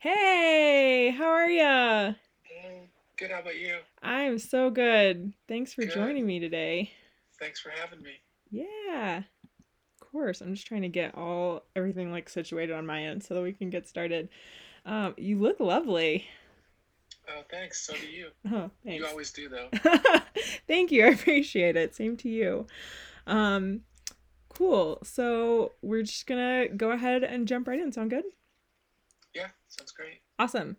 Hey, how are ya? Good, how about you? I am so good. Thanks for joining me today. Thanks for having me. Yeah, of course. I'm just trying to get everything like situated on my end so that we can get started. You look lovely. Oh, thanks. So do you. Oh, thanks. You always do, though. Thank you. I appreciate it. Same to you. Cool. So we're just gonna go ahead and jump right in. Sound good? Yeah, sounds great. Awesome.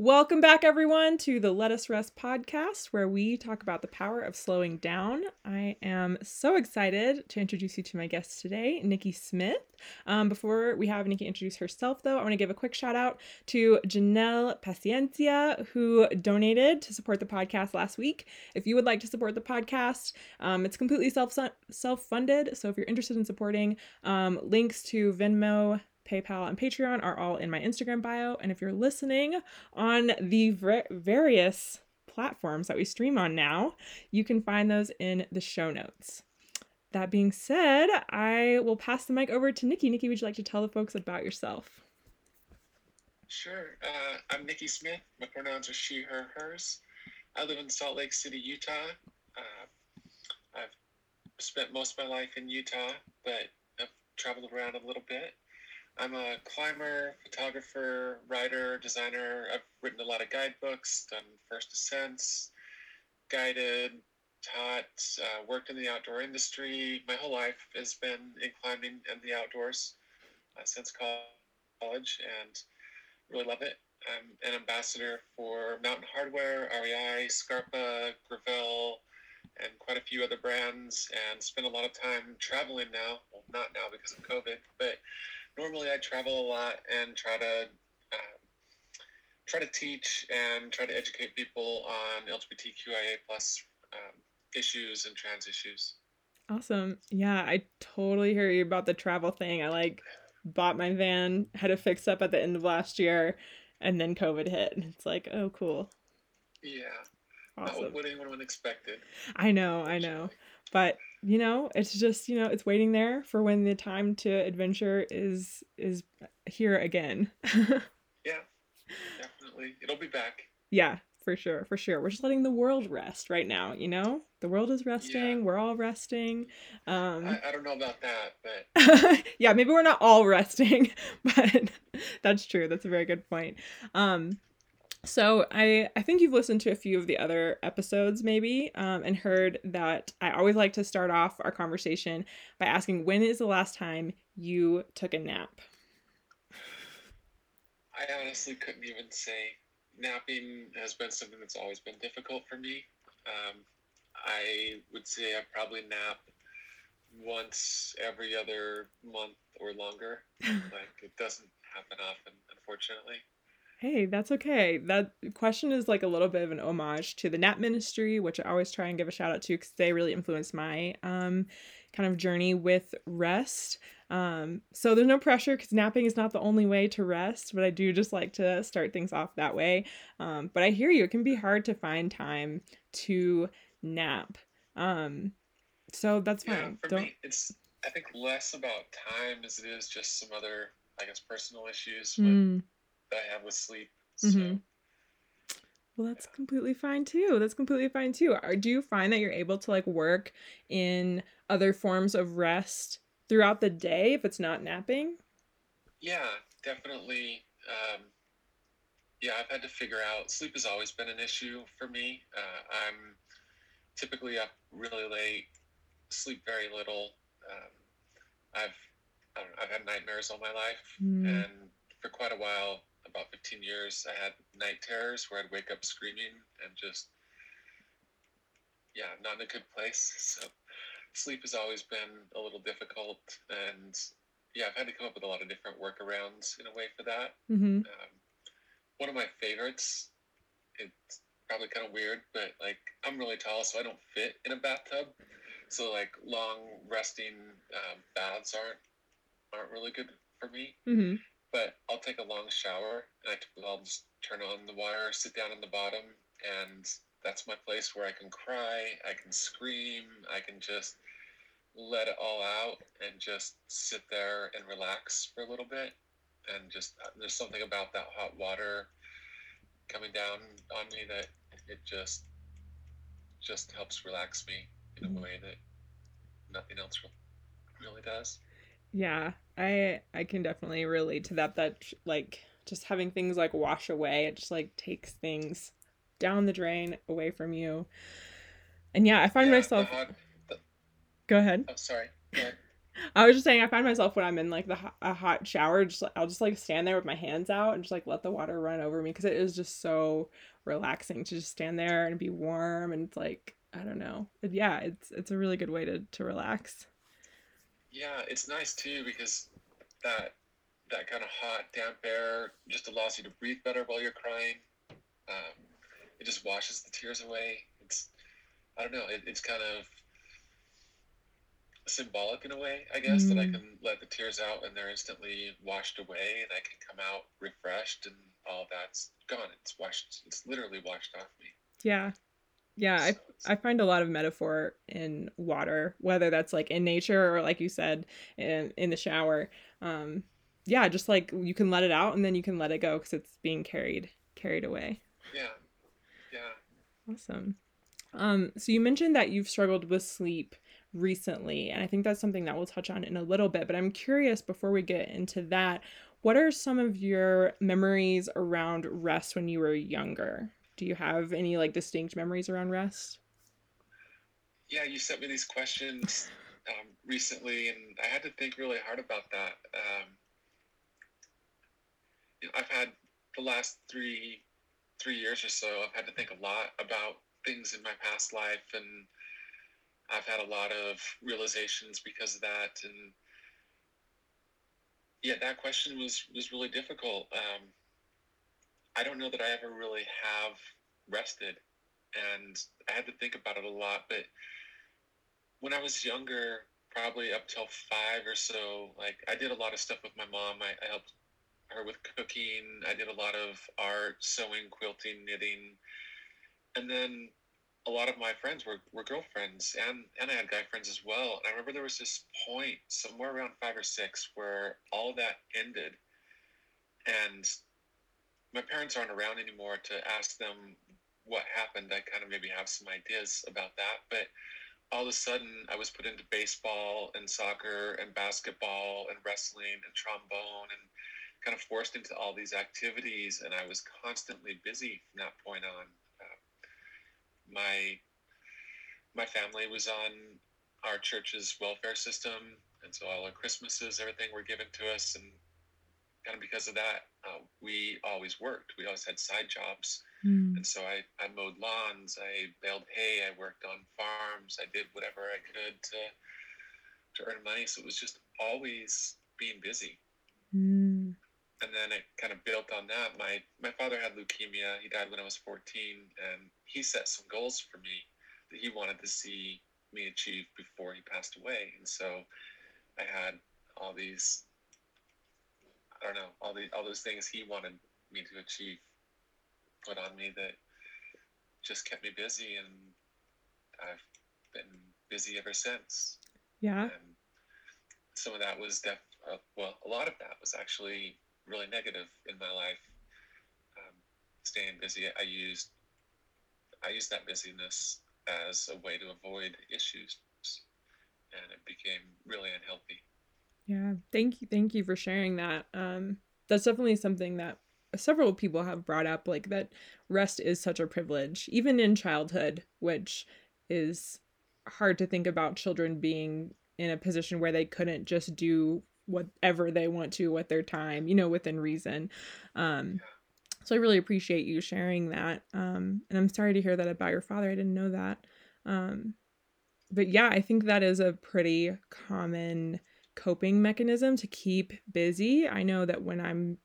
Welcome back, everyone, to the Let Us Rest podcast, where we talk about the power of slowing down. I am so excited to introduce you to my guest today, Nikki Smith. Before we have Nikki introduce herself, though, I want to give a quick shout out to Janelle Paciencia, who donated to support the podcast last week. If you would like to support the podcast, it's completely self-funded. So if you're interested in supporting, links to Venmo, PayPal, and Patreon are all in my Instagram bio. And if you're listening on the various platforms that we stream on now, you can find those in the show notes. That being said, I will pass the mic over to Nikki. Nikki, would you like to tell the folks about yourself? Sure. I'm Nikki Smith. My pronouns are she, her, hers. I live in Salt Lake City, Utah. I've spent most of my life in Utah, but I've traveled around a little bit. I'm a climber, photographer, writer, designer. I've written a lot of guidebooks, done first ascents, guided, taught, worked in the outdoor industry. My whole life has been in climbing and the outdoors since college, and really love it. I'm an ambassador for Mountain Hardwear, REI, Scarpa, Grivel, and quite a few other brands, and spend a lot of time traveling now. Well, not now because of COVID, but normally I travel a lot and try to teach and try to educate people on LGBTQIA plus issues and trans issues. Awesome. Yeah, I totally hear you about the travel thing. I bought my van, had a fix up at the end of last year, and then COVID hit. It's like, oh, cool. Yeah. Awesome. Not what anyone expected. I know. But, it's just, it's waiting there for when the time to adventure is here again. Yeah, definitely. It'll be back. Yeah, for sure. We're just letting the world rest right now, The world is resting. Yeah. We're all resting. I don't know about that, but... Yeah, maybe we're not all resting, but that's true. That's a very good point. So I think you've listened to a few of the other episodes maybe, and heard that I always like to start off our conversation by asking, when is the last time you took a nap? I honestly couldn't even say. Napping has been something that's always been difficult for me. I would say I probably nap once every other month or longer. It doesn't happen often, unfortunately. Hey, that's okay. That question is a little bit of an homage to the Nap Ministry, which I always try and give a shout out to because they really influenced my kind of journey with rest. So there's no pressure because napping is not the only way to rest, but I do just like to start things off that way. But I hear you. It can be hard to find time to nap. So that's fine. Yeah, for me, it's, I think, less about time as it is just some other, personal issues that I have with sleep. So. Mm-hmm. Well, that's completely fine too. Do you find that you're able to work in other forms of rest throughout the day if it's not napping? Yeah, definitely. I've had to figure out, sleep has always been an issue for me. I'm typically up really late, sleep very little. I've had nightmares all my life, and for quite a while, about 15 years, I had night terrors where I'd wake up screaming and just, not in a good place. So sleep has always been a little difficult. And I've had to come up with a lot of different workarounds in a way for that. Mm-hmm. One of my favorites, it's probably kind of weird, but I'm really tall, so I don't fit in a bathtub. So long resting baths aren't really good for me. Mm-hmm. But I'll take a long shower, and I'll just turn on the water, sit down on the bottom, and that's my place where I can cry, I can scream, I can just let it all out and just sit there and relax for a little bit. and just there's something about that hot water coming down on me that it just helps relax me in a way that nothing else really does. Yeah, I can definitely relate to that like just having things like wash away. It just like takes things down the drain away from you. And yeah, I find myself go ahead. I'm sorry. Go ahead. I was just saying, I find myself when I'm in like a hot shower, I'll just like stand there with my hands out and just like let the water run over me, because it is just so relaxing to just stand there and be warm, and it's like, I don't know. But yeah, it's a really good way to relax. Yeah, it's nice too, because that kind of hot, damp air just allows you to breathe better while you're crying. It just washes the tears away. It's, I don't know, it's kind of symbolic in a way, I guess, that I can let the tears out and they're instantly washed away, and I can come out refreshed and all that's gone. It's washed. It's literally washed off me. Yeah. Yeah. So I find a lot of metaphor in water, whether that's like in nature or like you said, in the shower. Yeah. Just like you can let it out and then you can let it go, 'cause it's being carried away. Yeah. Yeah. Awesome. So you mentioned that you've struggled with sleep recently, and I think that's something that we'll touch on in a little bit, but I'm curious, before we get into that, what are some of your memories around rest when you were younger? Do you have any like distinct memories around rest? Yeah, you sent me these questions recently, and I had to think really hard about that. I've had the last three years or so, I've had to think a lot about things in my past life, and I've had a lot of realizations because of that. And yeah, that question was really difficult. I don't know that I ever really have rested, and I had to think about it a lot. But when I was younger, probably up till 5 or so, like I did a lot of stuff with my mom. I helped her with cooking. I did a lot of art, sewing, quilting, knitting. And then a lot of my friends were girlfriends, and I had guy friends as well. And I remember there was this point somewhere around 5 or 6 where all that ended, and my parents aren't around anymore to ask them what happened. I kind of maybe have some ideas about that, but all of a sudden I was put into baseball and soccer and basketball and wrestling and trombone, and kind of forced into all these activities. And I was constantly busy from that point on. My family was on our church's welfare system, and so all our Christmases, everything were given to us, and kind of because of that, we always worked. We always had side jobs, and so I mowed lawns, I baled hay, I worked on farms, I did whatever I could to earn money. So it was just always being busy. And then it kind of built on that. My father had leukemia. He died when I was 14, and he set some goals for me that he wanted to see me achieve before he passed away. And so I had all these, I don't know, all those things he wanted me to achieve put on me that just kept me busy, and I've been busy ever since. Yeah. And some of that was a lot of that was actually really negative in my life. Staying busy, I used that busyness as a way to avoid issues, and it became really unhealthy. Yeah, thank you for sharing that. That's definitely something that several people have brought up, like that rest is such a privilege, even in childhood, which is hard to think about children being in a position where they couldn't just do whatever they want to with their time, within reason. So I really appreciate you sharing that. And I'm sorry to hear that about your father. I didn't know that. But yeah, I think that is a pretty common coping mechanism to keep busy. I know that when I'm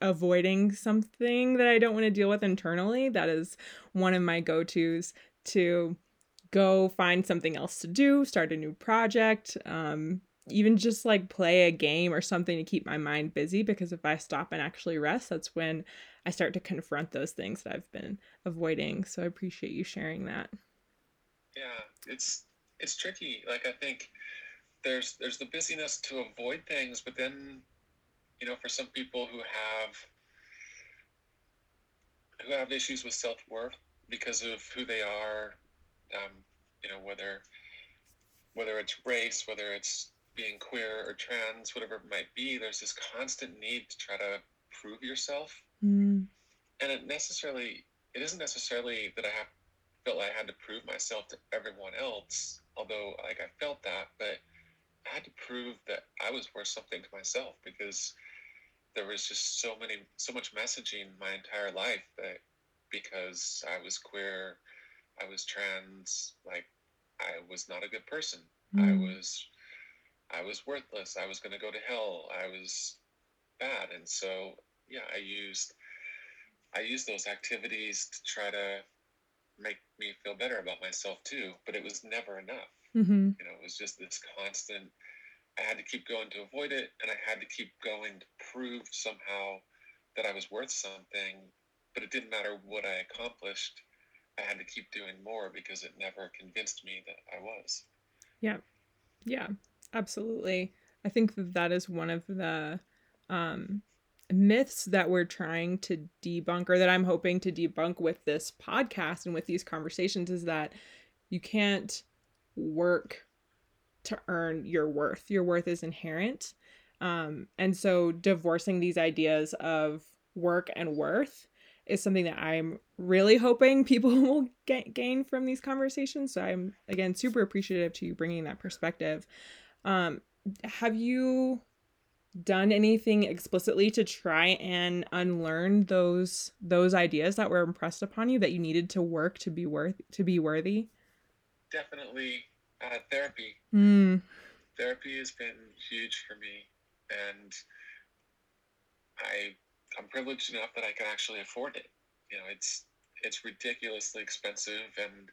avoiding something that I don't want to deal with internally, that is one of my go-tos, to go find something else to do, start a new project, even just like play a game or something to keep my mind busy, because if I stop and actually rest, that's when I start to confront those things that I've been avoiding. So I appreciate you sharing that. Yeah, it's tricky. Like I think there's the busyness to avoid things, but then you know, for some people who have issues with self-worth because of who they are, you know, whether it's race, whether it's being queer or trans, whatever it might be, there's this constant need to try to prove yourself. Mm. And it isn't necessarily that I felt I had to prove myself to everyone else, although like I felt that, but I had to prove that I was worth something to myself, because there was just so much messaging my entire life that because I was queer, I was trans, like I was not a good person. Mm. I was worthless. I was going to go to hell. I was bad. And so, yeah, I used those activities to try to make me feel better about myself too, but it was never enough. Mm-hmm. You know, it was just this constant, I had to keep going to avoid it, and I had to keep going to prove somehow that I was worth something, but it didn't matter what I accomplished. I had to keep doing more because it never convinced me that I was. Yeah. Yeah, absolutely. I think that is one of the myths that we're trying to debunk, or that I'm hoping to debunk with this podcast and with these conversations, is that you can't work to earn your worth. Your worth is inherent. And so divorcing these ideas of work and worth is something that I'm really hoping people will gain from these conversations. So I'm, again, super appreciative to you bringing that perspective. Have you done anything explicitly to try and unlearn those ideas that were impressed upon you, that you needed to work to be worthy? Definitely therapy. Mm. Therapy has been huge for me, and I'm privileged enough that I can actually afford it. You know, it's ridiculously expensive, and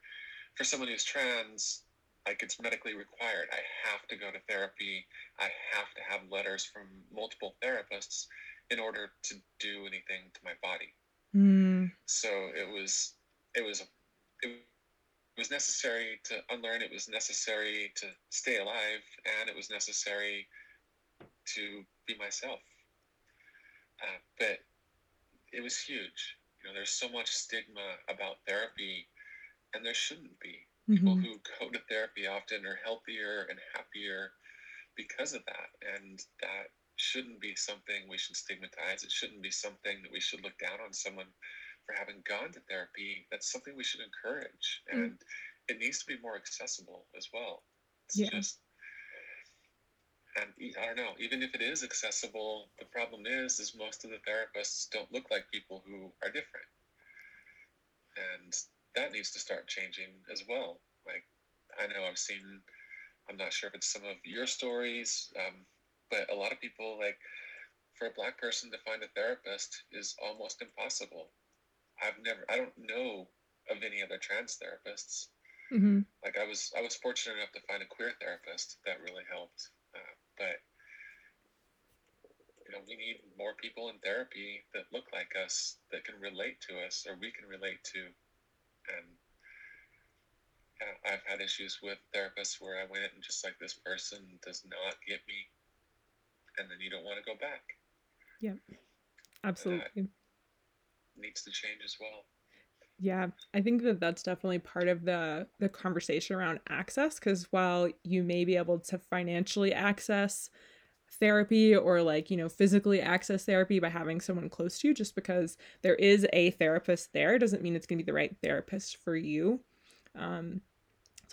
for someone who's trans, like, it's medically required. I have to go to therapy. I have to have letters from multiple therapists in order to do anything to my body. Mm. So it was necessary to unlearn. It was necessary to stay alive, and it was necessary to be myself. But it was huge. You know, there's so much stigma about therapy, and there shouldn't be. Mm-hmm. People who go to therapy often are healthier and happier because of that. And that shouldn't be something we should stigmatize. It shouldn't be something that we should look down on someone for having gone to therapy. That's something we should encourage. Mm-hmm. And it needs to be more accessible as well. It's just, and I don't know, even if it is accessible, the problem is most of the therapists don't look like people who are different. And that needs to start changing as well. Like, I know I've seen, I'm not sure if it's some of your stories, but a lot of people, like, for a Black person to find a therapist is almost impossible. I don't know of any other trans therapists. Mm-hmm. Like, I was fortunate enough to find a queer therapist that really helped. But, you know, we need more people in therapy that look like us, that can relate to us, or we can relate to. And I've had issues with therapists where I went and just like, this person does not get me, and then you don't want to go back. Yeah, absolutely. Needs to change as well. Yeah, I think that that's definitely part of the conversation around access, because while you may be able to financially access therapy, or, like, you know, physically access therapy by having someone close to you, just because there is a therapist there doesn't mean it's going to be the right therapist for you. So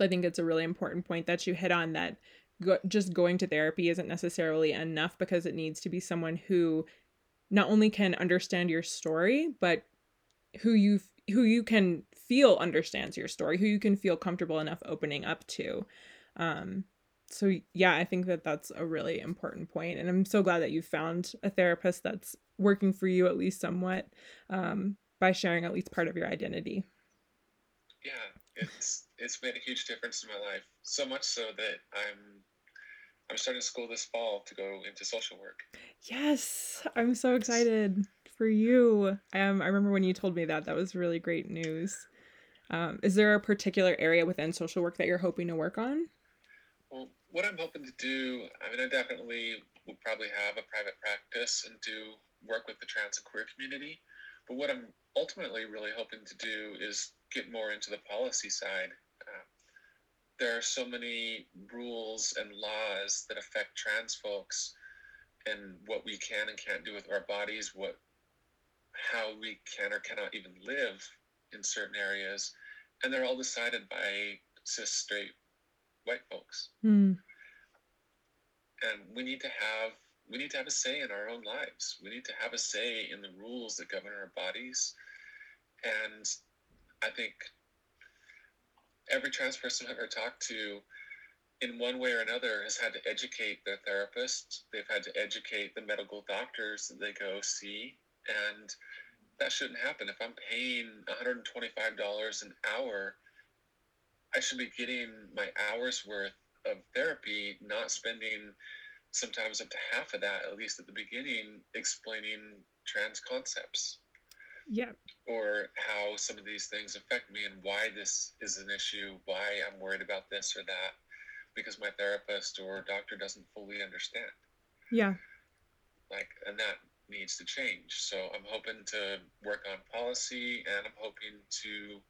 I think it's a really important point that you hit on, that just going to therapy isn't necessarily enough, because it needs to be someone who not only can understand your story, but who you can feel understands your story, who you can feel comfortable enough opening up to. So yeah, I think that that's a really important point. And I'm so glad that you found a therapist that's working for you, at least somewhat, by sharing at least part of your identity. Yeah, it's made a huge difference in my life. So much so that I'm starting school this fall to go into social work. Yes, I'm so excited for you. I remember when you told me that was really great news. Is there a particular area within social work that you're hoping to work on? Well, what I'm hoping to do, I mean, I definitely would probably have a private practice and do work with the trans and queer community. But what I'm ultimately really hoping to do is get more into the policy side. There are so many rules and laws that affect trans folks and what we can and can't do with our bodies, how we can or cannot even live in certain areas. And they're all decided by cis, straight, white folks. Mm. And we need to have a say in our own lives. We need to have a say in the rules that govern our bodies. And I think every trans person I've ever talked to, in one way or another, has had to educate their therapists. They've had to educate the medical doctors that they go see. And that shouldn't happen. If I'm paying $125 an hour, I should be getting my hour's worth of therapy, not spending sometimes up to half of that, at least at the beginning, explaining trans concepts. Yeah. Or how some of these things affect me and why this is an issue, why I'm worried about this or that, because my therapist or doctor doesn't fully understand. Yeah. And that needs to change. So I'm hoping to work on policy, and I'm hoping to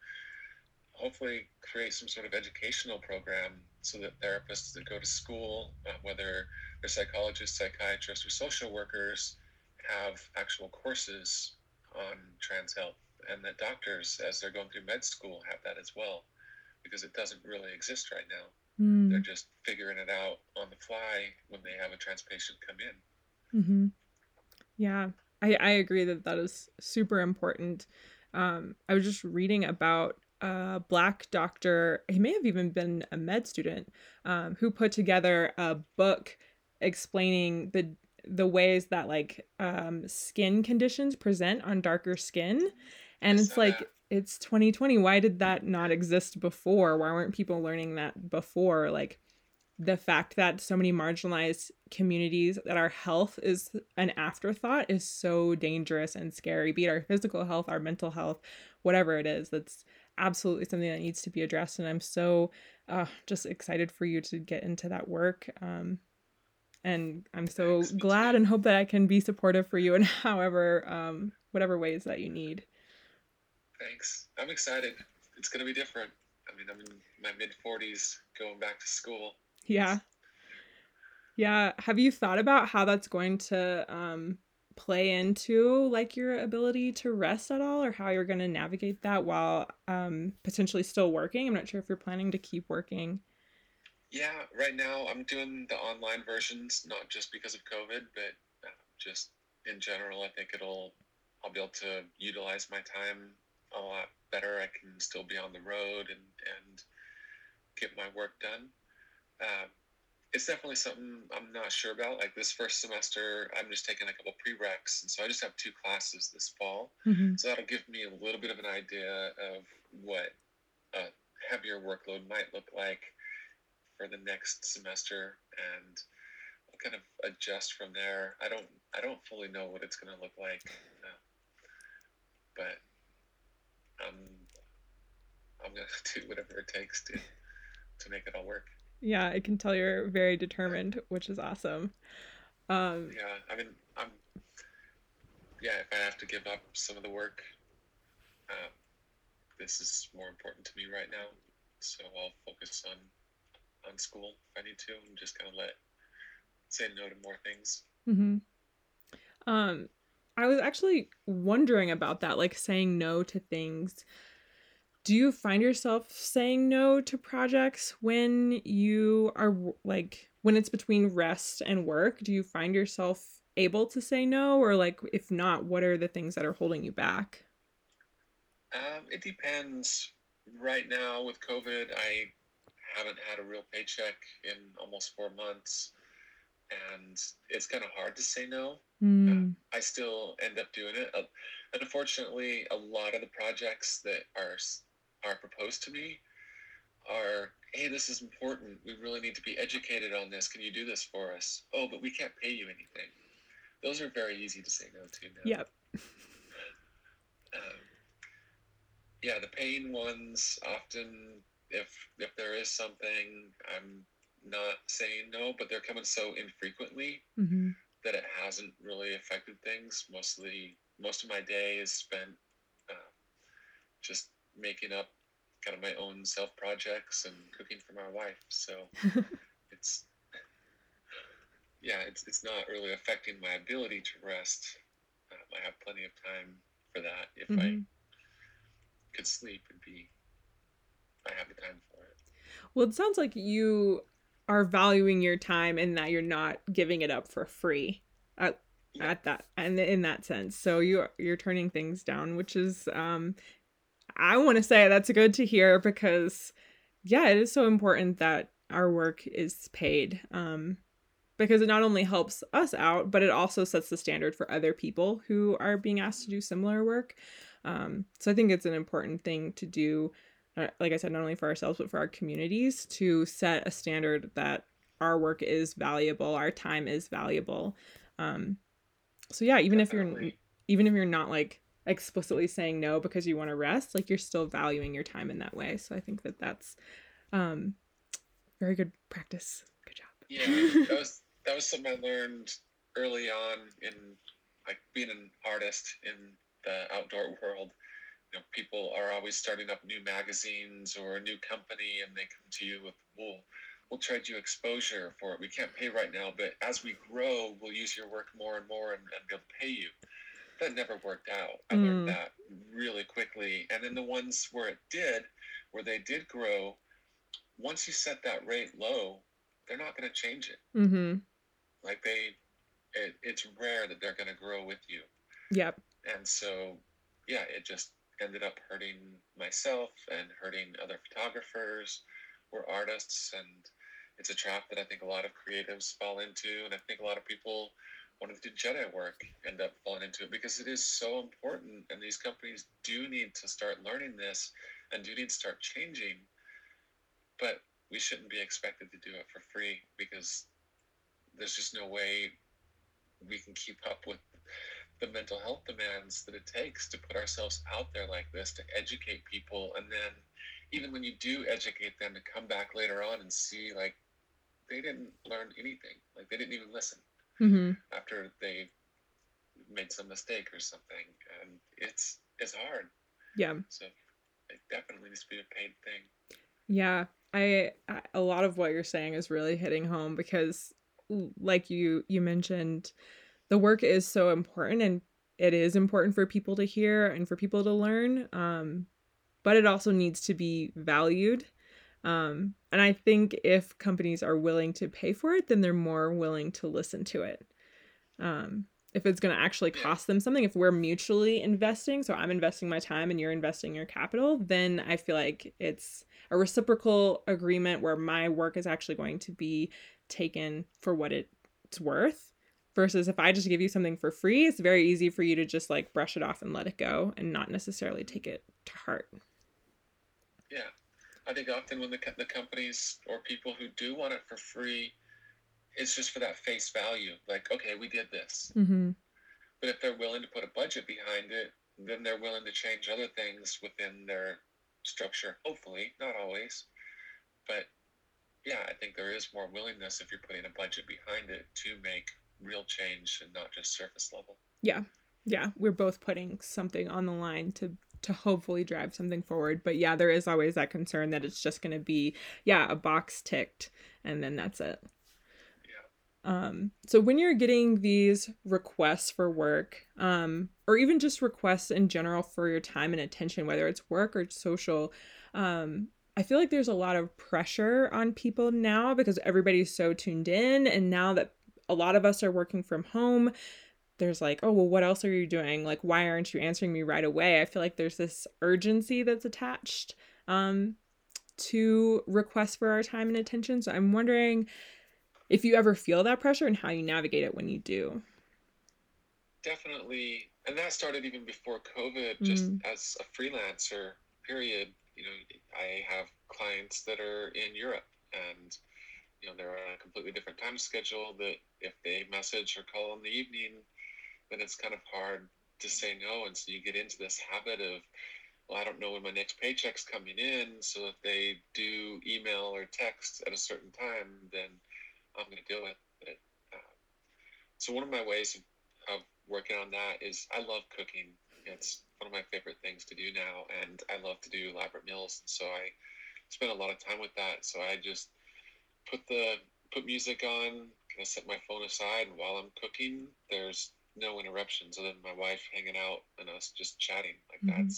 hopefully create some sort of educational program so that therapists that go to school, whether they're psychologists, psychiatrists, or social workers, have actual courses on trans health, and that doctors, as they're going through med school, have that as well, because it doesn't really exist right now. Mm. They're just figuring it out on the fly when they have a trans patient come in. Mm-hmm. Yeah, I agree that is super important. I was just reading about a Black doctor, he may have even been a med student, who put together a book explaining the ways that skin conditions present on darker skin. And it's it's 2020. Why did that not exist before? Why weren't people learning that before? The fact that so many marginalized communities, that our health is an afterthought, is so dangerous and scary, be it our physical health, our mental health, whatever it is. That's absolutely something that needs to be addressed. And I'm so just excited for you to get into that work. And I'm so glad and hope that I can be supportive for you in whatever ways that you need. Thanks. I'm excited. It's going to be different. I mean, I'm in my mid-40s going back to school. Yeah. Yeah. Have you thought about how that's going to play into your ability to rest at all, or how you're going to navigate that while potentially still working? I'm not sure if you're planning to keep working. Yeah. Right now I'm doing the online versions, not just because of COVID, but just in general. I think I'll be able to utilize my time a lot better. I can still be on the road and get my work done. It's definitely something I'm not sure about. This first semester, I'm just taking a couple prereqs, and so I just have 2 classes this fall. Mm-hmm. So that'll give me a little bit of an idea of what a heavier workload might look like for the next semester, and I'll kind of adjust from there. I don't fully know what it's going to look like, but I'm going to do whatever it takes to make it all work. Yeah, I can tell you're very determined, which is awesome. If I have to give up some of the work, this is more important to me right now. So I'll focus on school if I need to, and just kind of say no to more things. Mm-hmm. I was actually wondering about that, saying no to things. Do you find yourself saying no to projects when you are when it's between rest and work? Do you find yourself able to say no, or if not, what are the things that are holding you back? It depends. Right now with COVID, I haven't had a real paycheck in almost 4 months, and it's kind of hard to say no. Mm. I still end up doing it. And unfortunately, a lot of the projects that are proposed to me are, hey, this is important. We really need to be educated on this. Can you do this for us? Oh, but we can't pay you anything. Those are very easy to say no to now. Yep. The paying ones, often if there is something, I'm not saying no, but they're coming so infrequently mm-hmm. that it hasn't really affected things. Most of my day is spent just making up kind of my own self projects and cooking for my wife. So it's not really affecting my ability to rest. I have plenty of time for that. If mm-hmm. I could sleep, I have the time for it. Well, it sounds like you are valuing your time and that you're not giving it up for free at that, and in that sense. So you're turning things down, which is, I want to say that's good to hear, because it is so important that our work is paid, because it not only helps us out, but it also sets the standard for other people who are being asked to do similar work. So I think it's an important thing to do, like I said, not only for ourselves, but for our communities, to set a standard that our work is valuable, our time is valuable. Even if you're not like explicitly saying no because you want to rest, like, you're still valuing your time in that way. So I think that's very good practice. Good job. Yeah, that was something I learned early on in like being an artist in the outdoor world. You know, people are always starting up new magazines or a new company, and they come to you with, we'll trade you exposure for it. We can't pay right now, but as we grow, we'll use your work more and more and be able to pay you. That never worked out. I learned that really quickly. And then the ones where it did, where they did grow, once you set that rate low, they're not going to change it. Mm-hmm. Like it's rare that they're going to grow with you. Yep. And so, it just ended up hurting myself and hurting other photographers or artists. And it's a trap that I think a lot of creatives fall into. And I think a lot of people wanting to do Jedi work end up falling into it, because it is so important. And these companies do need to start learning this and do need to start changing. But we shouldn't be expected to do it for free, because there's just no way we can keep up with the mental health demands that it takes to put ourselves out there like this, to educate people. And then even when you do educate them, to come back later on and see like they didn't learn anything, like they didn't even listen mm-hmm. after they made some mistake or something. And it's hard. Yeah. So it definitely needs to be a paid thing. Yeah. I a lot of what you're saying is really hitting home, because like you mentioned, the work is so important, and it is important for people to hear and for people to learn, but it also needs to be valued. And I think if companies are willing to pay for it, then they're more willing to listen to it. If it's going to actually cost them something, if we're mutually investing, so I'm investing my time and you're investing your capital, then I feel like it's a reciprocal agreement where my work is actually going to be taken for what it's worth. Versus if I just give you something for free, it's very easy for you to just like brush it off and let it go and not necessarily take it to heart. Yeah. I think often when the companies or people who do want it for free, it's just for that face value. Like, okay, we did this. Mm-hmm. But if they're willing to put a budget behind it, then they're willing to change other things within their structure. Hopefully, not always. But yeah, I think there is more willingness if you're putting a budget behind it to make real change and not just surface level. Yeah. We're both putting something on the line to hopefully drive something forward. But yeah, there is always that concern that it's just going to be, a box ticked and then that's it. Yeah. So when you're getting these requests for work, or even just requests in general for your time and attention, whether it's work or social, I feel like there's a lot of pressure on people now because everybody's so tuned in. And now that a lot of us are working from home, there's like, oh, well, what else are you doing? Like, why aren't you answering me right away? I feel like there's this urgency that's attached to requests for our time and attention. So I'm wondering if you ever feel that pressure and how you navigate it when you do. Definitely. And that started even before COVID, just as a freelancer, period. You know, I have clients that are in Europe, and you know, they're on a completely different time schedule, that if they message or call in the evening, then it's kind of hard to say no. And so you get into this habit of, well, I don't know when my next paycheck's coming in, so if they do email or text at a certain time, then I'm going to do it. But, so one of my ways of working on that is I love cooking. It's one of my favorite things to do now, and I love to do elaborate meals, and so I spend a lot of time with that. So I just put music on, kind of set my phone aside, and while I'm cooking, there's no interruptions other than my wife hanging out and us just chatting. Like mm-hmm.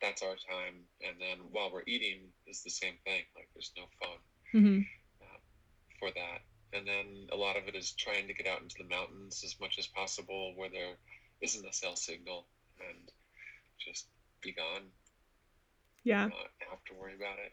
that's our time. And then while we're eating is the same thing. Like there's no phone mm-hmm. For that. And then a lot of it is trying to get out into the mountains as much as possible where there isn't a cell signal and just be gone. Yeah. Not have to worry about it.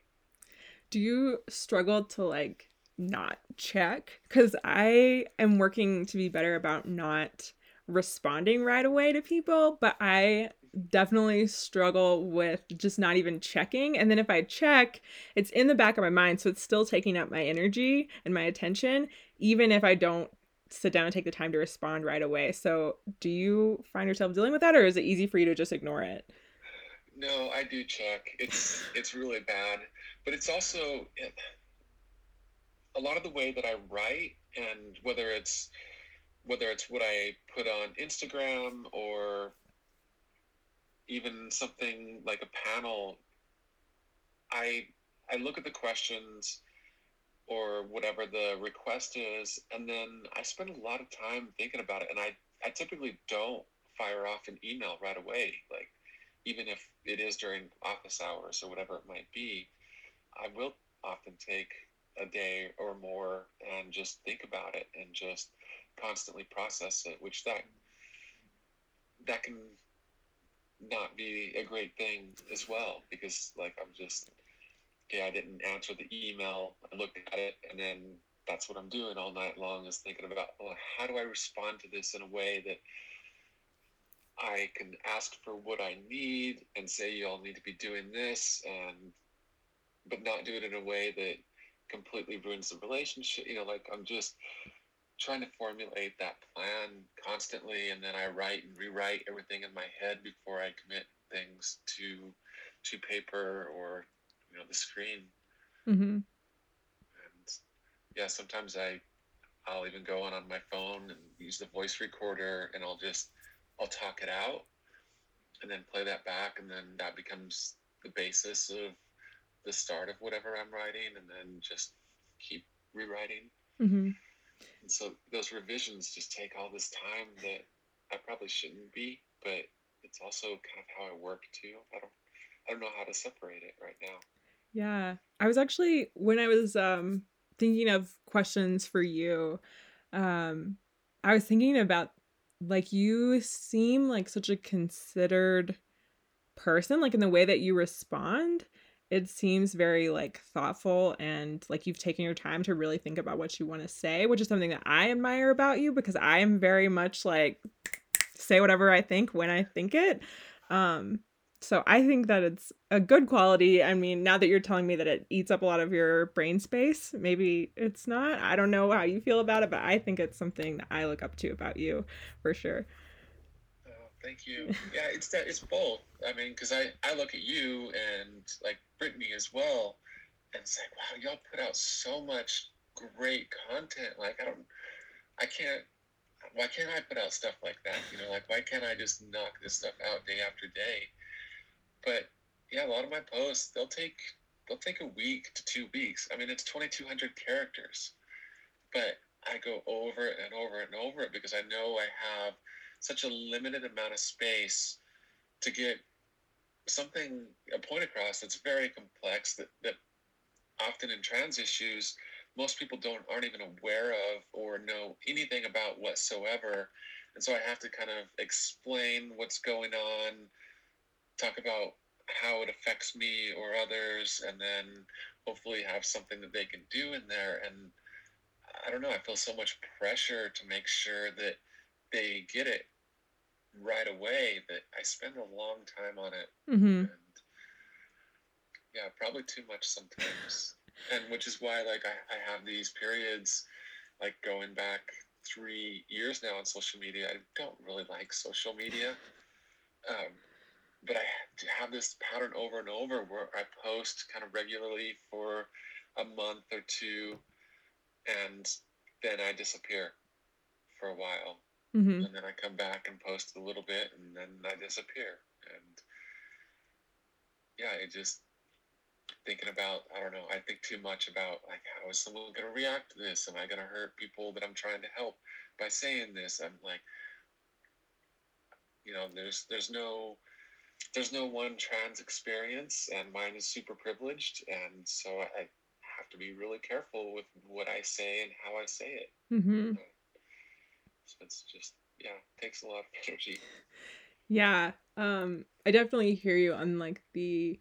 Do you struggle to like not check? Because I am working to be better about not responding right away to people, but I definitely struggle with just not even checking. And then if I check, it's in the back of my mind, so it's still taking up my energy and my attention, even if I don't sit down and take the time to respond right away. So do you find yourself dealing with that, or is it easy for you to just ignore it? No, I do check. It's really bad, but it's also a lot of the way that I write, and whether it's what I put on Instagram or even something like a panel, I look at the questions or whatever the request is, and then I spend a lot of time thinking about it. And I typically don't fire off an email right away, like even if it is during office hours or whatever it might be. I will often take a day or more and just think about it and just constantly process it, which that can not be a great thing as well, because like I'm just, I didn't answer the email, I looked at it, and then that's what I'm doing all night long, is thinking about, well, how do I respond to this in a way that I can ask for what I need and say you all need to be doing this, but not do it in a way that completely ruins the relationship. Like I'm just trying to formulate that plan constantly, and then I write and rewrite everything in my head before I commit things to paper or the screen. Mm-hmm. And sometimes I'll even go on my phone and use the voice recorder, and I'll talk it out and then play that back, and then that becomes the basis of the start of whatever I'm writing, and then just keep rewriting. Mm-hmm. And so those revisions just take all this time that I probably shouldn't be, but it's also kind of how I work too. I don't know how to separate it right now. Yeah. I was actually, when I was thinking of questions for you, I was thinking about like, you seem like such a considered person, like in the way that you respond. It seems very like thoughtful, and like you've taken your time to really think about what you want to say, which is something that I admire about you, because I am very much like say whatever I think when I think it. So I think that it's a good quality. I mean, now that you're telling me that it eats up a lot of your brain space, maybe it's not. I don't know how you feel about it, but I think it's something that I look up to about you for sure. Thank you. Yeah, it's both. I mean, because I look at you and like Brittany as well, and it's like, wow, y'all put out so much great content. Like why can't I put out stuff like that? Like why can't I just knock this stuff out day after day? But yeah, a lot of my posts, they'll take a week to 2 weeks. I mean, it's 2,200 characters, but I go over it and over and over it because I know I have such a limited amount of space to get a point across that's very complex, that often in trans issues, most people aren't even aware of or know anything about whatsoever. And so I have to kind of explain what's going on, talk about how it affects me or others, and then hopefully have something that they can do in there. And I don't know, I feel so much pressure to make sure that they get it right away that I spend a long time on it. Mm-hmm. And yeah, probably too much sometimes. And which is why like I have these periods, like going back 3 years now on social media. I don't really like social media, but I have have this pattern over and over where I post kind of regularly for a month or two, and then I disappear for a while. Mm-hmm. And then I come back and post a little bit, and then I disappear. And yeah, it just thinking about, I don't know, I think too much about, like, how is someone going to react to this? Am I going to hurt people that I'm trying to help by saying this? I'm like, you know, there's no one trans experience, and mine is super privileged. And so I have to be really careful with what I say and how I say it. Mm-hmm. So it's just, yeah, it takes a lot of energy. Yeah. I definitely hear you on, like, the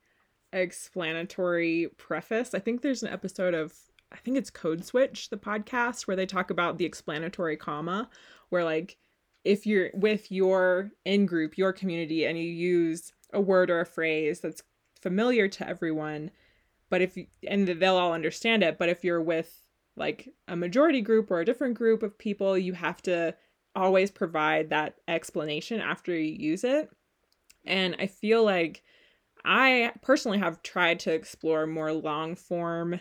explanatory preface. I think there's an episode of, I think it's Code Switch, the podcast, where they talk about the explanatory comma, where, like, if you're with your in-group, your community, and you use a word or a phrase that's familiar to everyone, but if you, and they'll all understand it, but if you're with, like, a majority group or a different group of people, you have to always provide that explanation after you use it. And I feel like I personally have tried to explore more long-form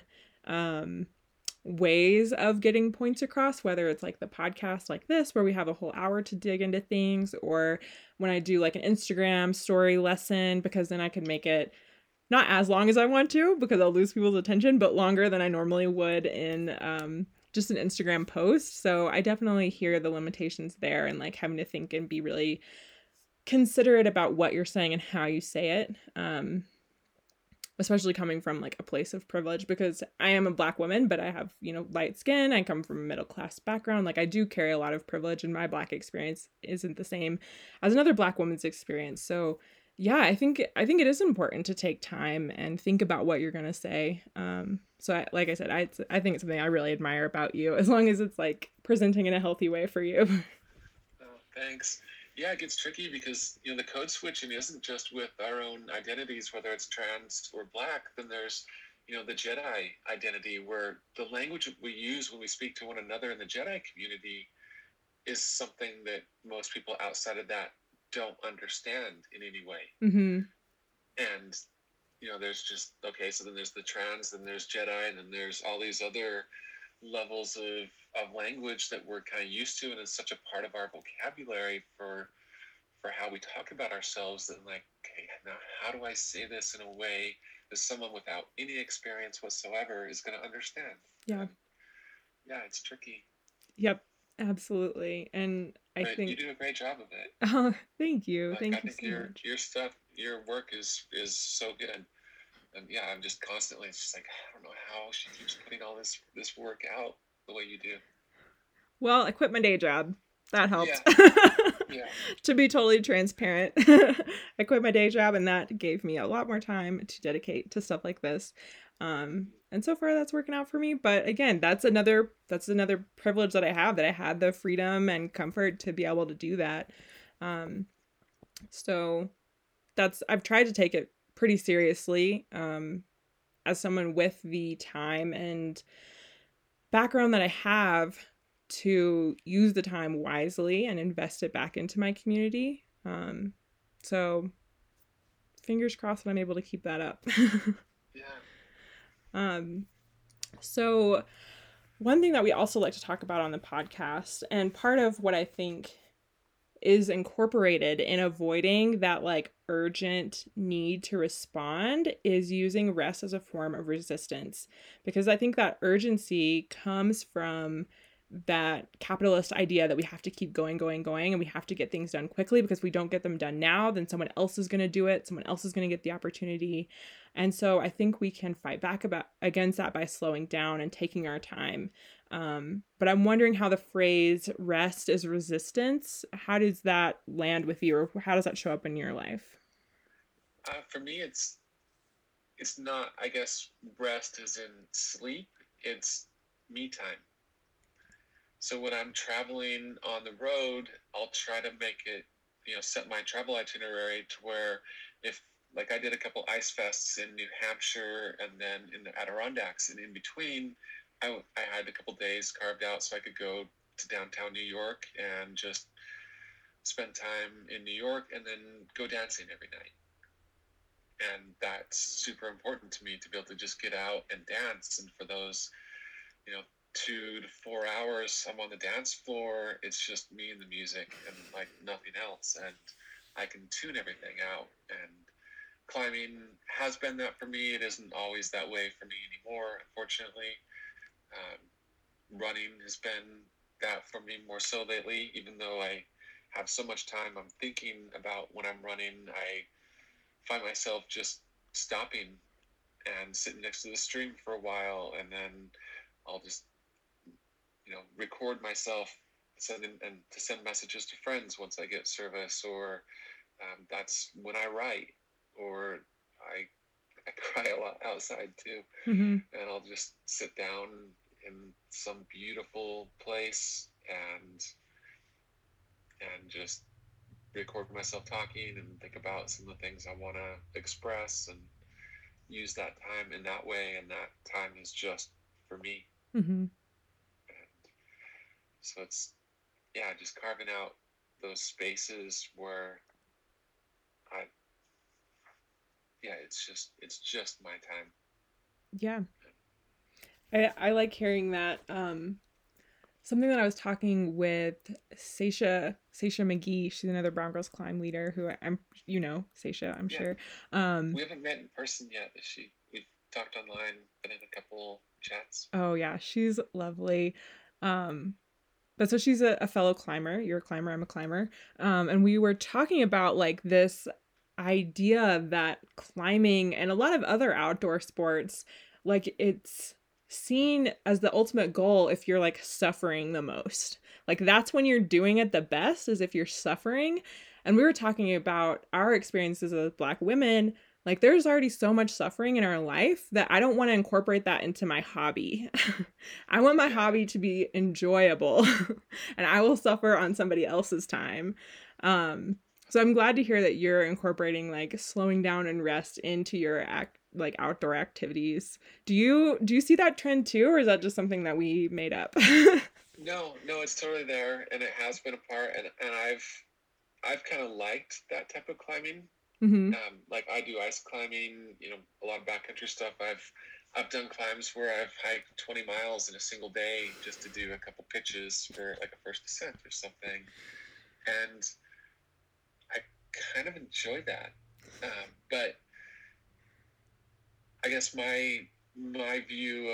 ways of getting points across, whether it's like the podcast like this, where we have a whole hour to dig into things, or when I do like an Instagram story lesson, because then I can make it not as long as I want to, because I'll lose people's attention, but longer than I normally would in just an Instagram post. So I definitely hear the limitations there, and like having to think and be really considerate about what you're saying and how you say it. Especially coming from like a place of privilege, because I am a Black woman, but I have, you know, light skin. I come from a middle class background. Like, I do carry a lot of privilege, and my Black experience isn't the same as another Black woman's experience. So yeah, I think it is important to take time and think about what you're going to say. So I think it's something I really admire about you, as long as it's like presenting in a healthy way for you. Oh, thanks. Yeah, it gets tricky because, you know, the code switching isn't just with our own identities, whether it's trans or Black. Then there's, you know, the Jedi identity, where the language we use when we speak to one another in the Jedi community is something that most people outside of that don't understand in any way. Mm-hmm. And, you know, there's just, okay, so then there's the trans, then there's Jedi, and then there's all these other levels of language that we're kind of used to, and it's such a part of our vocabulary for how we talk about ourselves, that, like, okay, now how do I say this in a way that someone without any experience whatsoever is going to understand? Yeah. Yeah, it's tricky. Yep, absolutely. And I think you do a great job of it. Oh, thank you. Like, thank you so much. Your stuff, your work is so good. And yeah, I'm just constantly, it's just like, I don't know how she keeps putting all this work out the way you do. Well, I quit my day job. That helped. Yeah. To be totally transparent, I quit my day job, and that gave me a lot more time to dedicate to stuff like this. And so far that's working out for me. But again, that's another privilege that I have, that I had the freedom and comfort to be able to do that. So I've tried to take it pretty seriously, as someone with the time and background that I have, to use the time wisely and invest it back into my community. So fingers crossed that I'm able to keep that up. Yeah. So one thing that we also like to talk about on the podcast, and part of what I think is incorporated in avoiding that like urgent need to respond, is using rest as a form of resistance. Because I think that urgency comes from that capitalist idea that we have to keep going, and we have to get things done quickly, because if we don't get them done now, then someone else is going to do it. Someone else is going to get the opportunity. And so I think we can fight back against that by slowing down and taking our time. But I'm wondering how the phrase rest is resistance, how does that land with you, or how does that show up in your life? For me, it's not, I guess, rest is in sleep. It's me time. So when I'm traveling on the road, I'll try to make it, you know, set my travel itinerary to where, if, like, I did a couple ice fests in New Hampshire and then in the Adirondacks, and in between, I had a couple days carved out so I could go to downtown New York and just spend time in New York, and then go dancing every night. And that's super important to me, to be able to just get out and dance. And for those, 2 to 4 hours I'm on the dance floor, it's just me and the music and like nothing else. And I can tune everything out. And climbing has been that for me. It isn't always that way for me anymore, unfortunately. Running has been that for me more so lately, even though I have so much time I'm thinking about when I'm running. I find myself just stopping and sitting next to the stream for a while, and then I'll just record myself send messages to friends once I get service, or that's when I write, or I cry a lot outside too. Mm-hmm. And I'll just sit down in some beautiful place and just record myself talking and think about some of the things I want to express and use that time in that way. And that time is just for me. Mm-hmm. And so it's, just carving out those spaces where it's just my time. Yeah. I like hearing that. Something that I was talking with Saisha McGee, she's another Brown Girls Climb leader who Saisha, I'm sure. We haven't met in person yet. We've talked online, been in a couple chats. Oh yeah, she's lovely. But so she's a fellow climber. You're a climber, I'm a climber. And we were talking about like this idea that climbing and a lot of other outdoor sports, like it's seen as the ultimate goal if you're like suffering the most. Like that's when you're doing it the best, is if you're suffering. And we were talking about our experiences as Black women. Like there's already so much suffering in our life that I don't want to incorporate that into my hobby. I want my hobby to be enjoyable and I will suffer on somebody else's time. So I'm glad to hear that you're incorporating like slowing down and rest into your outdoor activities. Do you see that trend too, or is that just something that we made up? No, it's totally there, and it has been a part. And I've kind of liked that type of climbing. Mm-hmm. Like I do ice climbing, a lot of backcountry stuff. I've done climbs where I've hiked 20 miles in a single day just to do a couple pitches for like a first ascent or something, and I kind of enjoy that. But I guess my view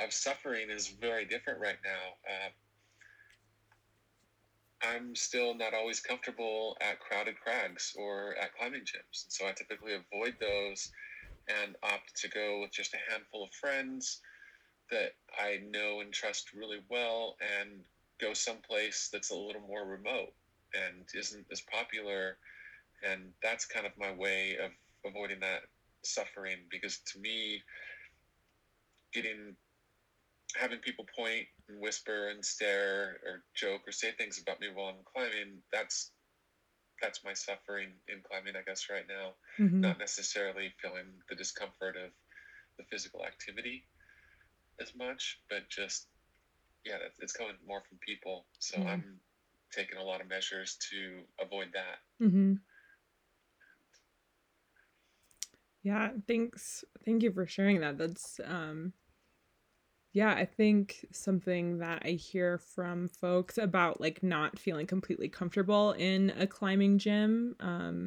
of suffering is very different right now. I'm still not always comfortable at crowded crags or at climbing gyms, and so I typically avoid those and opt to go with just a handful of friends that I know and trust really well, and go someplace that's a little more remote and isn't as popular. And that's kind of my way of avoiding that suffering, because to me, having people point and whisper and stare or joke or say things about me while I'm climbing, that's my suffering in climbing, I guess, right now. Mm-hmm. Not necessarily feeling the discomfort of the physical activity as much, but just it's coming more from people. So mm-hmm. I'm taking a lot of measures to avoid that. Mm-hmm. Yeah, thanks. Thank you for sharing that. That's, I think something that I hear from folks about, like, not feeling completely comfortable in a climbing gym,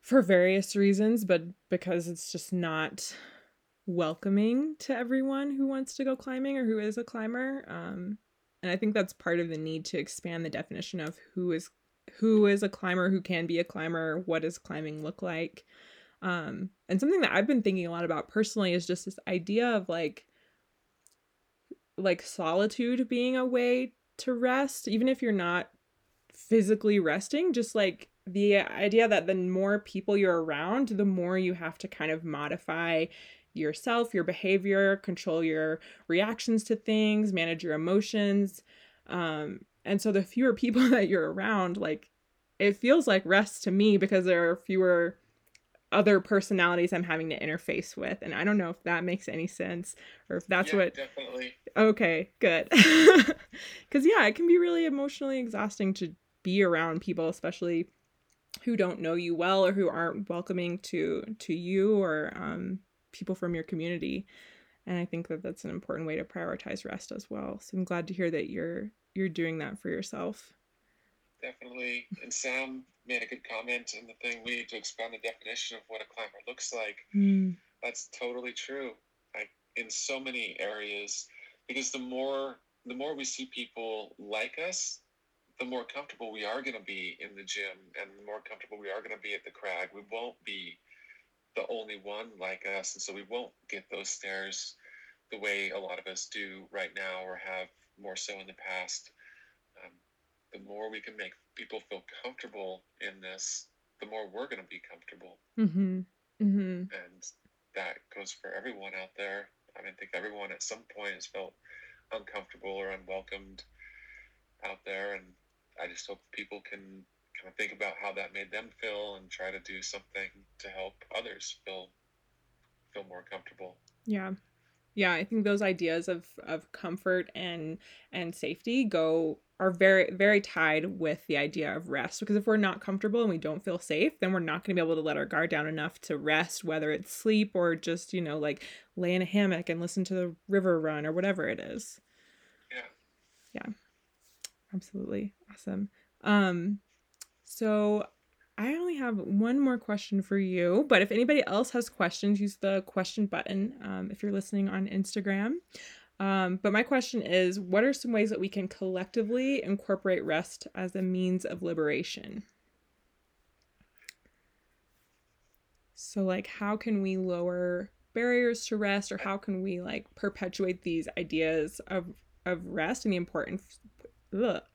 for various reasons, but because it's just not welcoming to everyone who wants to go climbing or who is a climber. And I think that's part of the need to expand the definition of who is a climber, who can be a climber, what does climbing look like. And something that I've been thinking a lot about personally is just this idea of like solitude being a way to rest, even if you're not physically resting, just like the idea that the more people you're around, the more you have to kind of modify yourself, your behavior, control your reactions to things, manage your emotions. And so the fewer people that you're around, like it feels like rest to me, because there are fewer other personalities I'm having to interface with. And I don't know if that makes any sense, or if that's definitely. Okay, good. Because it can be really emotionally exhausting to be around people, especially who don't know you well or who aren't welcoming to you or people from your community. And I think that that's an important way to prioritize rest as well. So I'm glad to hear that you're doing that for yourself. Definitely. And Sam made a good comment in the thing we need to expand the definition of what a climber looks like. Mm. That's totally true. In so many areas, because the more we see people like us, the more comfortable we are going to be in the gym and the more comfortable we are going to be at the crag. We won't be the only one like us. And so we won't get those stares the way a lot of us do right now or have more so in the past. The more we can make people feel comfortable in this, the more we're going to be comfortable. Mm-hmm. Mm-hmm. And that goes for everyone out there. I mean, I think everyone at some point has felt uncomfortable or unwelcomed out there. And I just hope people can kind of think about how that made them feel and try to do something to help others feel more comfortable. Yeah. Yeah, I think those ideas of comfort and safety are very, very tied with the idea of rest, because if we're not comfortable and we don't feel safe, then we're not going to be able to let our guard down enough to rest, whether it's sleep or just, like lay in a hammock and listen to the river run or whatever it is. Yeah. Yeah. Absolutely. Awesome. So I only have one more question for you, but if anybody else has questions, use the question button if you're listening on Instagram. But my question is, what are some ways that we can collectively incorporate rest as a means of liberation? So like, how can we lower barriers to rest, or how can we like perpetuate these ideas of rest and the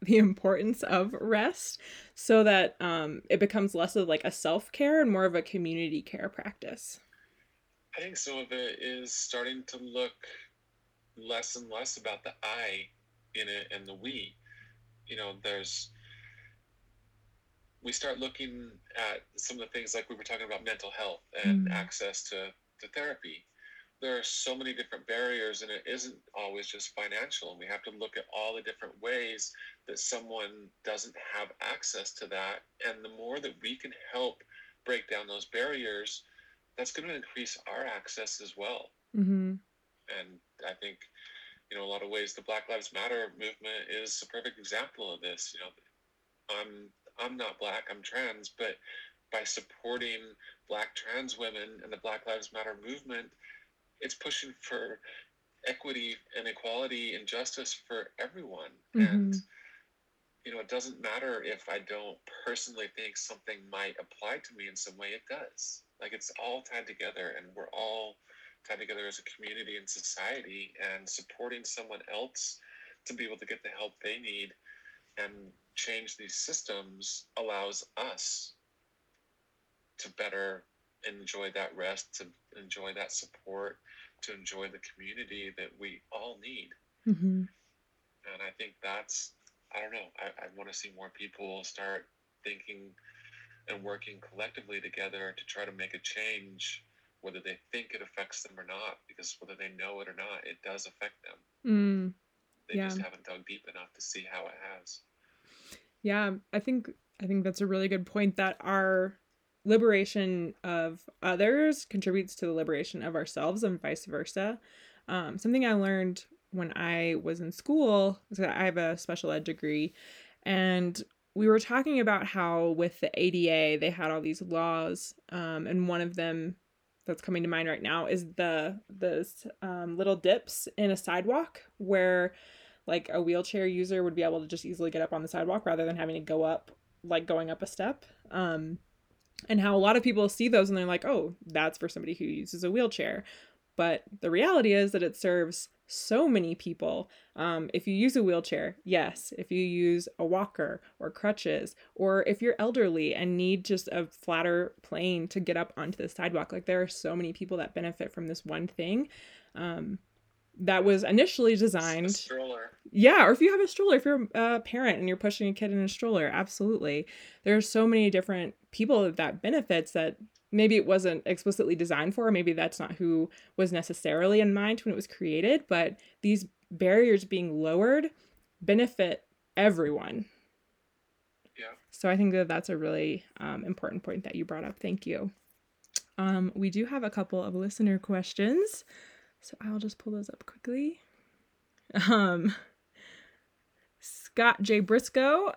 importance of rest, so that it becomes less of like a self-care and more of a community care practice? I think some of it is starting to look less and less about the I in it and the we. We start looking at some of the things like we were talking about mental health and access to therapy. There are so many different barriers, and it isn't always just financial. And we have to look at all the different ways that someone doesn't have access to that. And the more that we can help break down those barriers, that's going to increase our access as well. Mm-hmm. And I think, a lot of ways the Black Lives Matter movement is a perfect example of this. I'm not Black, I'm trans, but by supporting Black trans women and the Black Lives Matter movement, it's pushing for equity and equality and justice for everyone. Mm-hmm. And, it doesn't matter if I don't personally think something might apply to me in some way, it does. Like, it's all tied together, and we're all tied together as a community and society, and supporting someone else to be able to get the help they need and change these systems allows us to better enjoy that rest, to enjoy that support, to enjoy the community that we all need. Mm-hmm. And I think I want to see more people start thinking and working collectively together to try to make a change, whether they think it affects them or not, because whether they know it or not, it does affect them. They just haven't dug deep enough to see how it has. Yeah, I think that's a really good point, that our liberation of others contributes to the liberation of ourselves and vice versa. Something I learned when I was in school is that I have a special ed degree, and we were talking about how with the ADA, they had all these laws, and one of them that's coming to mind right now is the little dips in a sidewalk where like a wheelchair user would be able to just easily get up on the sidewalk rather than having to go up, like going up a step. And how a lot of people see those and they're like, oh, that's for somebody who uses a wheelchair. But the reality is that it serves so many people. If you use a wheelchair, yes. If you use a walker or crutches, or if you're elderly and need just a flatter plane to get up onto the sidewalk, like there are so many people that benefit from this one thing that was initially designed. A stroller. Yeah, or if you have a stroller, if you're a parent and you're pushing a kid in a stroller, absolutely. There are so many different people that benefits that maybe it wasn't explicitly designed for, or maybe that's not who was necessarily in mind when it was created, but these barriers being lowered benefit everyone. Yeah. So I think that that's a really important point that you brought up. Thank you. We do have a couple of listener questions, so I'll just pull those up quickly. Scott J. Briscoe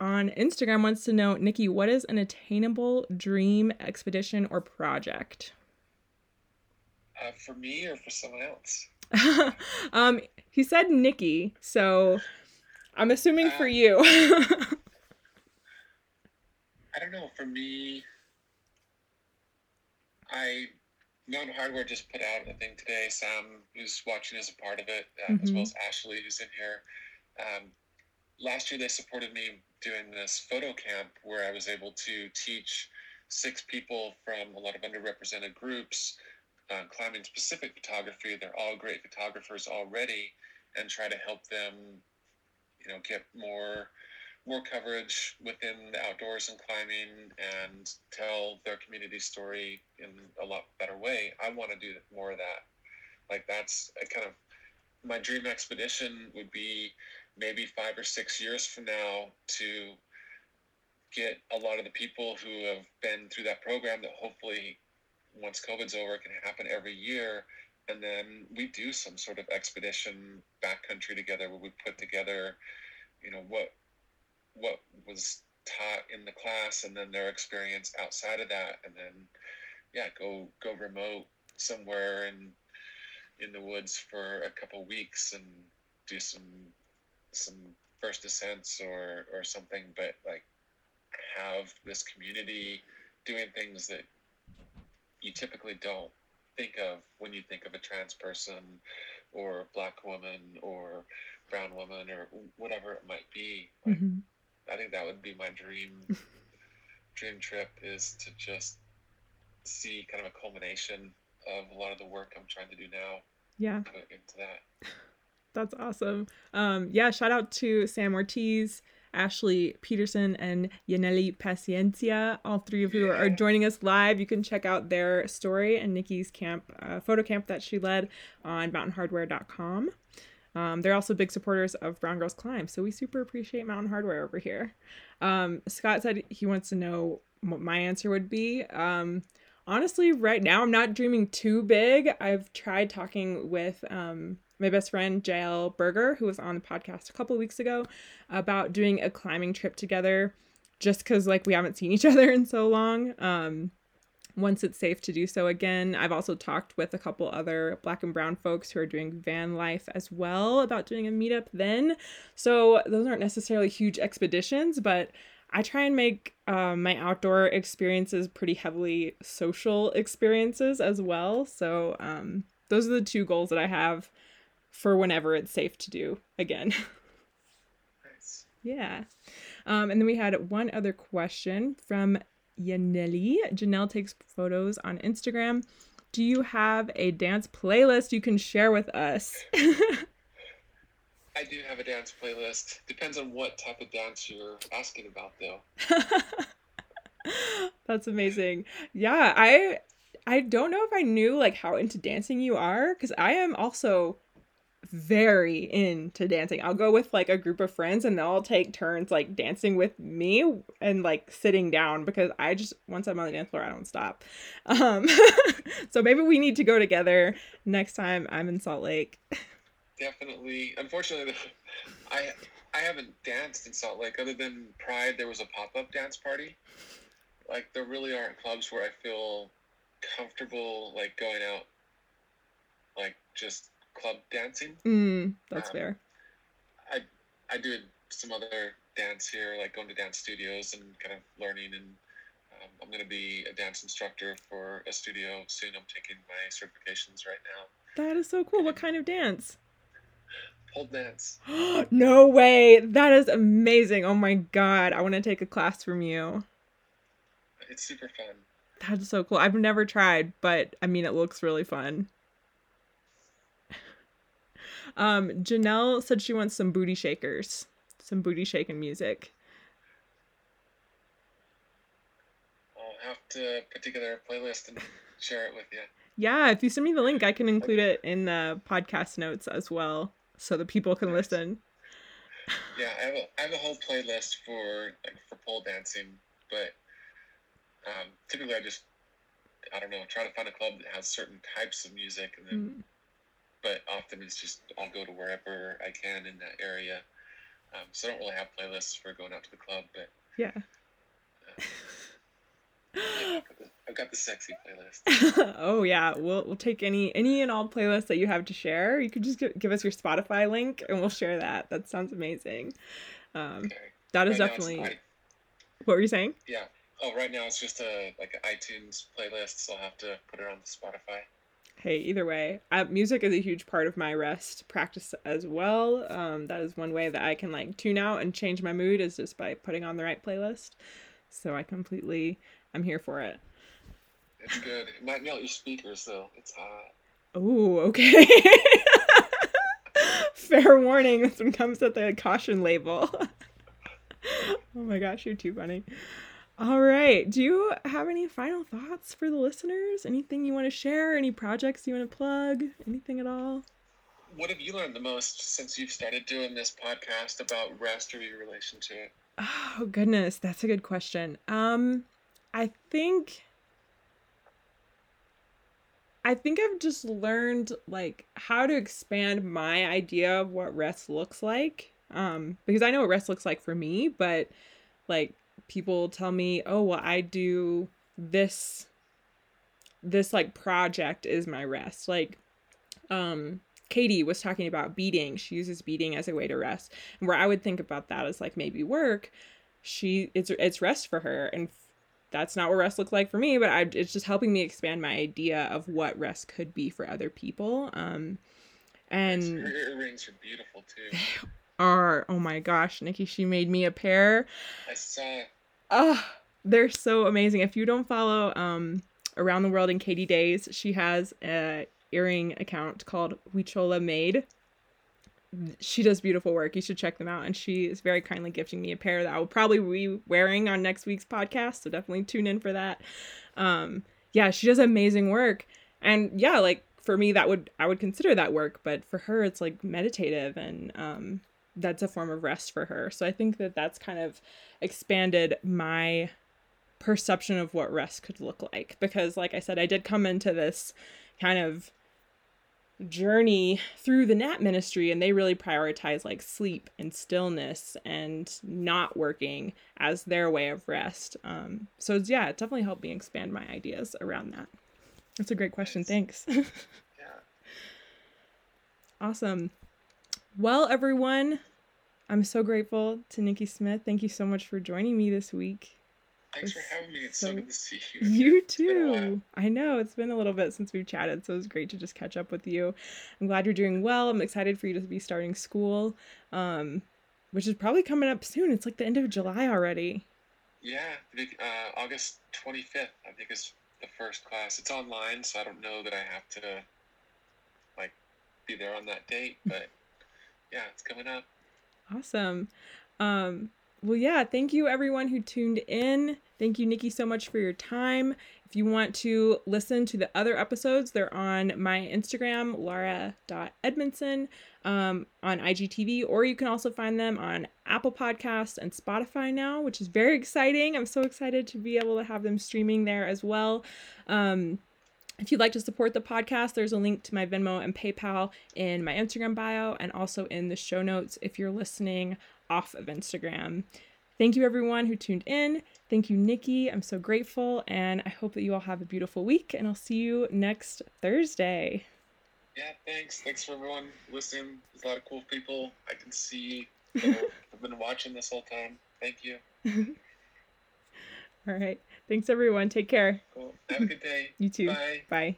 on Instagram wants to know, Nikki, what is an attainable dream expedition or project? For me or for someone else? He said Nikki, so I'm assuming for you. I don't know. For me, Mountain Hardwear just put out a thing today. Sam, who's watching, is a part of it, as well as Ashley, who's in here. Last year, they supported me doing this photo camp where I was able to teach 6 people from a lot of underrepresented groups climbing specific photography. They're all great photographers already, and try to help them, get more coverage within the outdoors and climbing, and tell their community story in a lot better way. I want to do more of that. Like, that's a kind of my dream expedition would be maybe 5 or 6 years from now to get a lot of the people who have been through that program that hopefully once COVID's over can happen every year. And then we do some sort of expedition backcountry together where we put together, what was taught in the class and then their experience outside of that, and then go remote somewhere in the woods for a couple weeks and do some first ascents or something, but like have this community doing things that you typically don't think of when you think of a trans person or a black woman or brown woman or whatever it might be. Like, I think that would be my dream trip, is to just see kind of a culmination of a lot of the work I'm trying to do now. Yeah. Put into that. That's awesome. Shout out to Sam Ortiz, Ashley Peterson, and Yaneli Paciencia, all 3 of who are joining us live. You can check out their story and Nikki's camp, photo camp that she led on mountainhardwear.com. They're also big supporters of Brown Girls Climb, so we super appreciate Mountain Hardwear over here. Scott said he wants to know what my answer would be. Honestly, right now, I'm not dreaming too big. I've tried talking with my best friend, J.L. Berger, who was on the podcast a couple weeks ago, about doing a climbing trip together, just because we haven't seen each other in so long. Once it's safe to do so again. I've also talked with a couple other Black and brown folks who are doing van life as well about doing a meetup then. So those aren't necessarily huge expeditions, but I try and make my outdoor experiences pretty heavily social experiences as well. So those are the 2 goals that I have for whenever it's safe to do again. Nice. Yeah. And then we had one other question from Yaneli. Janelle takes photos on Instagram. Do you have a dance playlist you can share with us? I do have a dance playlist. Depends on what type of dance you're asking about, though. That's amazing. Yeah, I don't know if I knew how into dancing you are, because I am also very into dancing. I'll go with a group of friends and they'll all take turns dancing with me and sitting down, because I just, once I'm on the dance floor, I don't stop. So maybe we need to go together next time I'm in Salt Lake. Definitely. Unfortunately, I haven't danced in Salt Lake other than Pride. There was a pop-up dance party. There really aren't clubs where I feel comfortable going out just club dancing. That's fair. I do some other dance here, going to dance studios and kind of learning, and I'm going to be a dance instructor for a studio soon. I'm taking my certifications right now. That is so cool. What kind of dance? Pole dance. No way. That is amazing. Oh my God. I want to take a class from you. It's super fun. That's so cool. I've never tried, but it looks really fun. Janelle said she wants some booty shakers, some booty shaking music. I'll have to put together a playlist and share it with you. Yeah, if you send me the link, I can include it in the podcast notes as well, so that people can listen. Yeah, I have a whole playlist for pole dancing, but typically I try to find a club that has certain types of music, and then but often it's just I'll go to wherever I can in that area. So I don't really have playlists for going out to the club, but yeah. I've got the sexy playlist. Oh yeah, we'll take any and all playlists that you have to share. You could just give us your Spotify link and we'll share that. That sounds amazing. Okay. That is right definitely. What were you saying? Yeah. Oh, right now it's just an iTunes playlist, so I'll have to put it on Spotify. Hey, either way, music is a huge part of my rest practice as well. That is one way that I can tune out and change my mood, is just by putting on the right playlist. So I'm here for it. It's good. It might melt your speakers though. It's hot. Oh, okay. Fair warning. This one comes with a caution label. Oh my gosh, you're too funny. All right. Do you have any final thoughts for the listeners? Anything you want to share? Any projects you want to plug? Anything at all? What have you learned the most since you've started doing this podcast about rest or your relationship? Oh, goodness. That's a good question. I think I've just learned how to expand my idea of what rest looks like. Because I know what rest looks like for me, but people tell me, oh, well, I do this project is my rest. Katie was talking about beading. She uses beading as a way to rest. And where I would think about that as maybe work, it's rest for her. And that's not what rest looked like for me, but it's just helping me expand my idea of what rest could be for other people. And her earrings are beautiful too. They are. Oh my gosh, Nikki, she made me a pair. I saw. Oh, they're so amazing. If you don't follow Around the World in Katie Days, she has a earring account called WeChola Made. She does beautiful work. You should check them out. And she is very kindly gifting me a pair that I will probably be wearing on next week's podcast. So definitely tune in for that. Yeah, she does amazing work. And yeah, for me, I would consider that work. But for her, it's meditative, and that's a form of rest for her. So I think that's kind of expanded my perception of what rest could look like. Because like I said, I did come into this kind of journey through the Nap Ministry, and they really prioritize sleep and stillness and not working as their way of rest. So it definitely helped me expand my ideas around that. That's a great question. Thanks. Yeah. Awesome. Well, everyone, I'm so grateful to Nikki Smith. Thank you so much for joining me this week. Thanks for having me. It's so good to see you. You too. I know. It's been a little bit since we've chatted, so it was great to just catch up with you. I'm glad you're doing well. I'm excited for you to be starting school, which is probably coming up soon. It's the end of July already. Yeah. August 25th, I think, is the first class. It's online, so I don't know that I have to, be there on that date. But, yeah, it's coming up. Awesome. Well, yeah, thank you everyone who tuned in. Thank you, Nikki, so much for your time. If you want to listen to the other episodes, they're on my Instagram, laura.edmondson, on IGTV, or you can also find them on Apple Podcasts and Spotify now, which is very exciting. I'm so excited to be able to have them streaming there as well. If you'd like to support the podcast, there's a link to my Venmo and PayPal in my Instagram bio and also in the show notes if you're listening off of Instagram. Thank you everyone who tuned in. Thank you, Nikki. I'm so grateful, and I hope that you all have a beautiful week, and I'll see you next Thursday. Yeah, thanks. Thanks for everyone listening. There's a lot of cool people I can see that have been watching this whole time. Thank you. All right. Thanks everyone. Take care. Cool. Have a good day. You too. Bye. Bye.